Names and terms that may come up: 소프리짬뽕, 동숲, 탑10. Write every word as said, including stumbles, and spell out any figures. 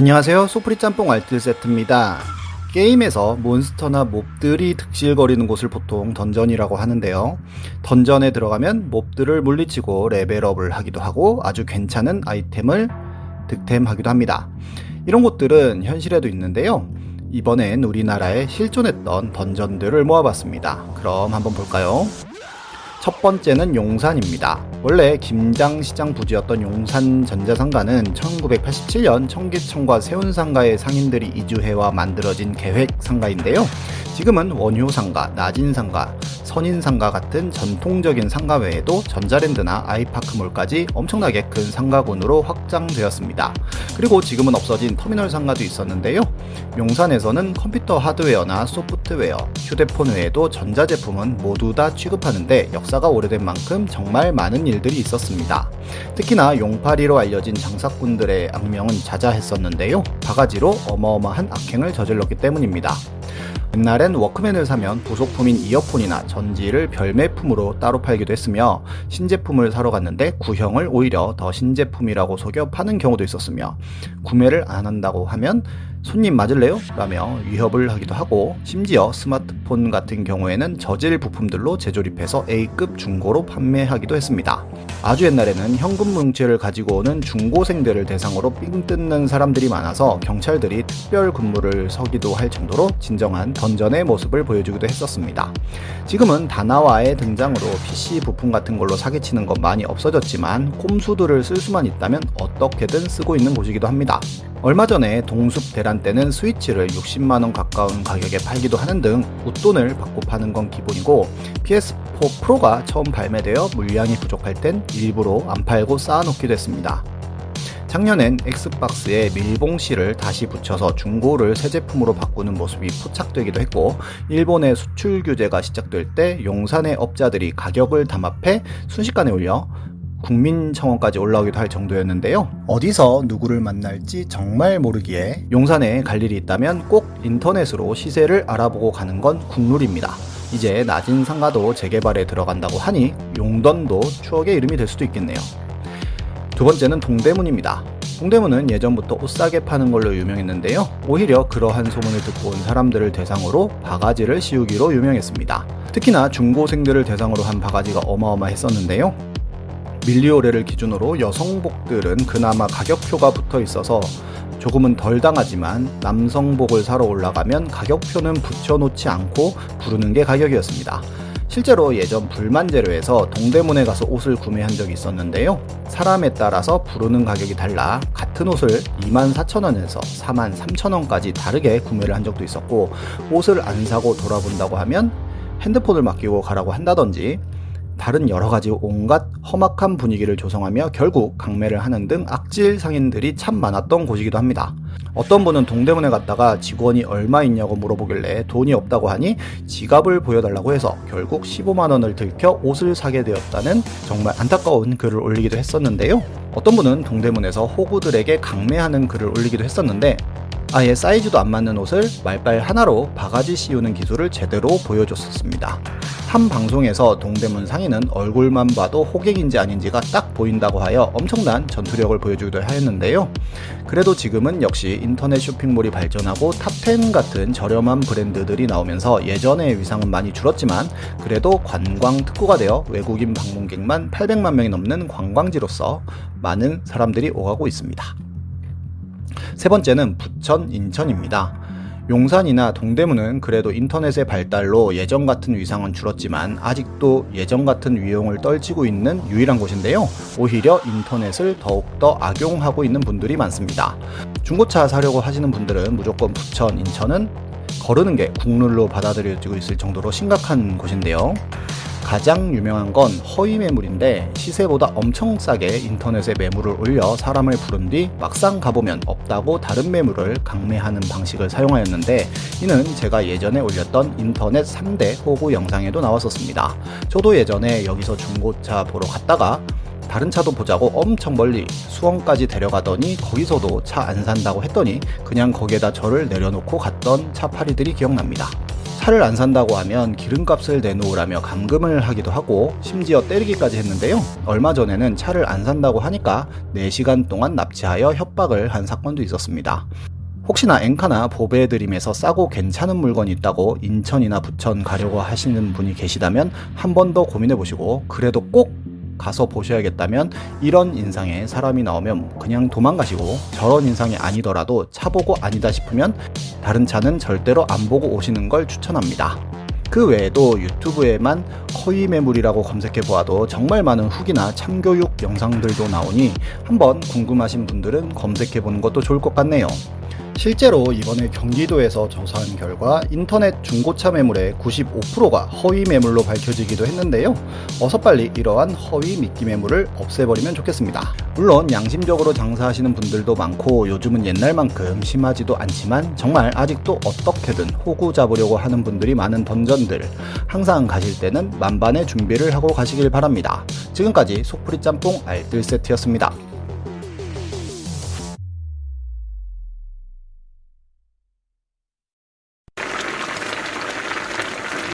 안녕하세요, 소프리짬뽕 알뜰세트입니다. 게임에서 몬스터나 몹들이 득실거리는 곳을 보통 던전이라고 하는데요, 던전에 들어가면 몹들을 물리치고 레벨업을 하기도 하고 아주 괜찮은 아이템을 득템하기도 합니다. 이런 곳들은 현실에도 있는데요, 이번엔 우리나라에 실존했던 던전들을 모아봤습니다. 그럼 한번 볼까요? 첫 번째는 용산입니다. 원래 김장시장 부지였던 용산 전자상가는 천구백팔십칠 년 청계천과 세운상가의 상인들이 이주해와 만들어진 계획상가인데요, 지금은 원효상가, 나진상가, 선인상가 같은 전통적인 상가 외에도 전자랜드나 아이파크몰까지 엄청나게 큰 상가군으로 확장되었습니다. 그리고 지금은 없어진 터미널 상가도 있었는데요, 용산에서는 컴퓨터 하드웨어나 소프트웨어, 휴대폰 외에도 전자제품은 모두 다 취급하는데 역사가 오래된 만큼 정말 많은 일들이 있었습니다. 특히나 용팔이로 알려진 장사꾼들의 악명은 자자했었는데요, 바가지로 어마어마한 악행을 저질렀기 때문입니다. 옛날엔 워크맨을 사면 부속품인 이어폰이나 전지를 별매품으로 따로 팔기도 했으며, 신제품을 사러 갔는데 구형을 오히려 더 신제품이라고 속여 파는 경우도 있었으며, 구매를 안 한다고 하면 손님 맞을래요? 라며 위협을 하기도 하고, 심지어 스마트폰 같은 경우에는 저질 부품들로 재조립해서 에이급 중고로 판매하기도 했습니다. 아주 옛날에는 현금 뭉치를 가지고 오는 중고생들을 대상으로 삥 뜯는 사람들이 많아서 경찰들이 특별 근무를 서기도 할 정도로 진정한 던전의 모습을 보여주기도 했었습니다. 지금은 다나와의 등장으로 피씨 부품 같은 걸로 사기치는 건 많이 없어졌지만, 꼼수들을 쓸 수만 있다면 어떻게든 쓰고 있는 곳이기도 합니다. 얼마 전에 동숲 대란 때는 스위치를 육십만 원 가까운 가격에 팔기도 하는 등 웃돈을 받고 파는 건 기본이고, 피에스포 프로가 처음 발매되어 물량이 부족할 땐 일부러 안 팔고 쌓아놓기도 했습니다. 작년엔 엑스박스에 밀봉실을 다시 붙여서 중고를 새 제품으로 바꾸는 모습이 포착되기도 했고, 일본의 수출 규제가 시작될 때 용산의 업자들이 가격을 담합해 순식간에 올려 국민청원까지 올라오기도 할 정도였는데요, 어디서 누구를 만날지 정말 모르기에 용산에 갈 일이 있다면 꼭 인터넷으로 시세를 알아보고 가는 건 국룰입니다. 이제 낮은 상가도 재개발에 들어간다고 하니 용던도 추억의 이름이 될 수도 있겠네요. 두 번째는 동대문입니다. 동대문은 예전부터 옷 싸게 파는 걸로 유명했는데요, 오히려 그러한 소문을 듣고 온 사람들을 대상으로 바가지를 씌우기로 유명했습니다. 특히나 중고생들을 대상으로 한 바가지가 어마어마했었는데요, 밀리오레를 기준으로 여성복들은 그나마 가격표가 붙어 있어서 조금은 덜 당하지만, 남성복을 사러 올라가면 가격표는 붙여놓지 않고 부르는 게 가격이었습니다. 실제로 예전 불만제로에서 동대문에 가서 옷을 구매한 적이 있었는데요, 사람에 따라서 부르는 가격이 달라 같은 옷을 이만 사천 원에서 사만 삼천 원까지 다르게 구매를 한 적도 있었고, 옷을 안 사고 돌아본다고 하면 핸드폰을 맡기고 가라고 한다든지 다른 여러가지 온갖 험악한 분위기를 조성하며 결국 강매를 하는 등 악질 상인들이 참 많았던 곳이기도 합니다. 어떤 분은 동대문에 갔다가 직원이 얼마 있냐고 물어보길래 돈이 없다고 하니 지갑을 보여달라고 해서 결국 십오만 원을 들켜 옷을 사게 되었다는 정말 안타까운 글을 올리기도 했었는데요, 어떤 분은 동대문에서 호구들에게 강매하는 글을 올리기도 했었는데, 아예 사이즈도 안 맞는 옷을 말빨 하나로 바가지 씌우는 기술을 제대로 보여줬었습니다. 한 방송에서 동대문 상인은 얼굴만 봐도 호객인지 아닌지가 딱 보인다고 하여 엄청난 전투력을 보여주기도 하였는데요, 그래도 지금은 역시 인터넷 쇼핑몰이 발전하고 탑텐 같은 저렴한 브랜드들이 나오면서 예전의 위상은 많이 줄었지만, 그래도 관광 특구가 되어 외국인 방문객만 팔백만 명이 넘는 관광지로서 많은 사람들이 오가고 있습니다. 세 번째는 부천, 인천입니다. 용산이나 동대문은 그래도 인터넷의 발달로 예전 같은 위상은 줄었지만, 아직도 예전 같은 위용을 떨치고 있는 유일한 곳인데요, 오히려 인터넷을 더욱더 악용하고 있는 분들이 많습니다. 중고차 사려고 하시는 분들은 무조건 부천, 인천은 거르는 게 국룰로 받아들여지고 있을 정도로 심각한 곳인데요, 가장 유명한 건 허위 매물인데, 시세보다 엄청 싸게 인터넷에 매물을 올려 사람을 부른 뒤 막상 가보면 없다고 다른 매물을 강매하는 방식을 사용하였는데, 이는 제가 예전에 올렸던 인터넷 삼 대 호구 영상에도 나왔었습니다. 저도 예전에 여기서 중고차 보러 갔다가 다른 차도 보자고 엄청 멀리 수원까지 데려가더니 거기서도 차 안 산다고 했더니 그냥 거기에다 저를 내려놓고 갔던 차파리들이 기억납니다. 살을 안 산다고 하면 기름값을 내놓으라며 감금을 하기도 하고 심지어 때리기까지 했는데요. 얼마 전에는 차를 안 산다고 하니까 네 시간 동안 납치하여 협박을 한 사건도 있었습니다. 혹시나 엔카나 보배드림에서 싸고 괜찮은 물건이 있다고 인천이나 부천 가려고 하시는 분이 계시다면 한 번 더 고민해보시고 그래도 꼭 가서 보셔야겠다면 이런 인상의 사람이 나오면 그냥 도망가시고 저런 인상이 아니더라도 차 보고 아니다 싶으면 다른 차는 절대로 안 보고 오시는 걸 추천합니다. 그 외에도 유튜브에만 허위 매물이라고 검색해보아도 정말 많은 후기나 참교육 영상들도 나오니 한번 궁금하신 분들은 검색해보는 것도 좋을 것 같네요. 실제로 이번에 경기도에서 조사한 결과 인터넷 중고차 매물의 구십오 퍼센트가 허위 매물로 밝혀지기도 했는데요. 어서 빨리 이러한 허위 미끼 매물을 없애버리면 좋겠습니다. 물론 양심적으로 장사하시는 분들도 많고 요즘은 옛날만큼 심하지도 않지만 정말 아직도 어떻게든 호구 잡으려고 하는 분들이 많은 던전들, 항상 가실 때는 만반의 준비를 하고 가시길 바랍니다. 지금까지 소프리짬뽕 알뜰 세트였습니다.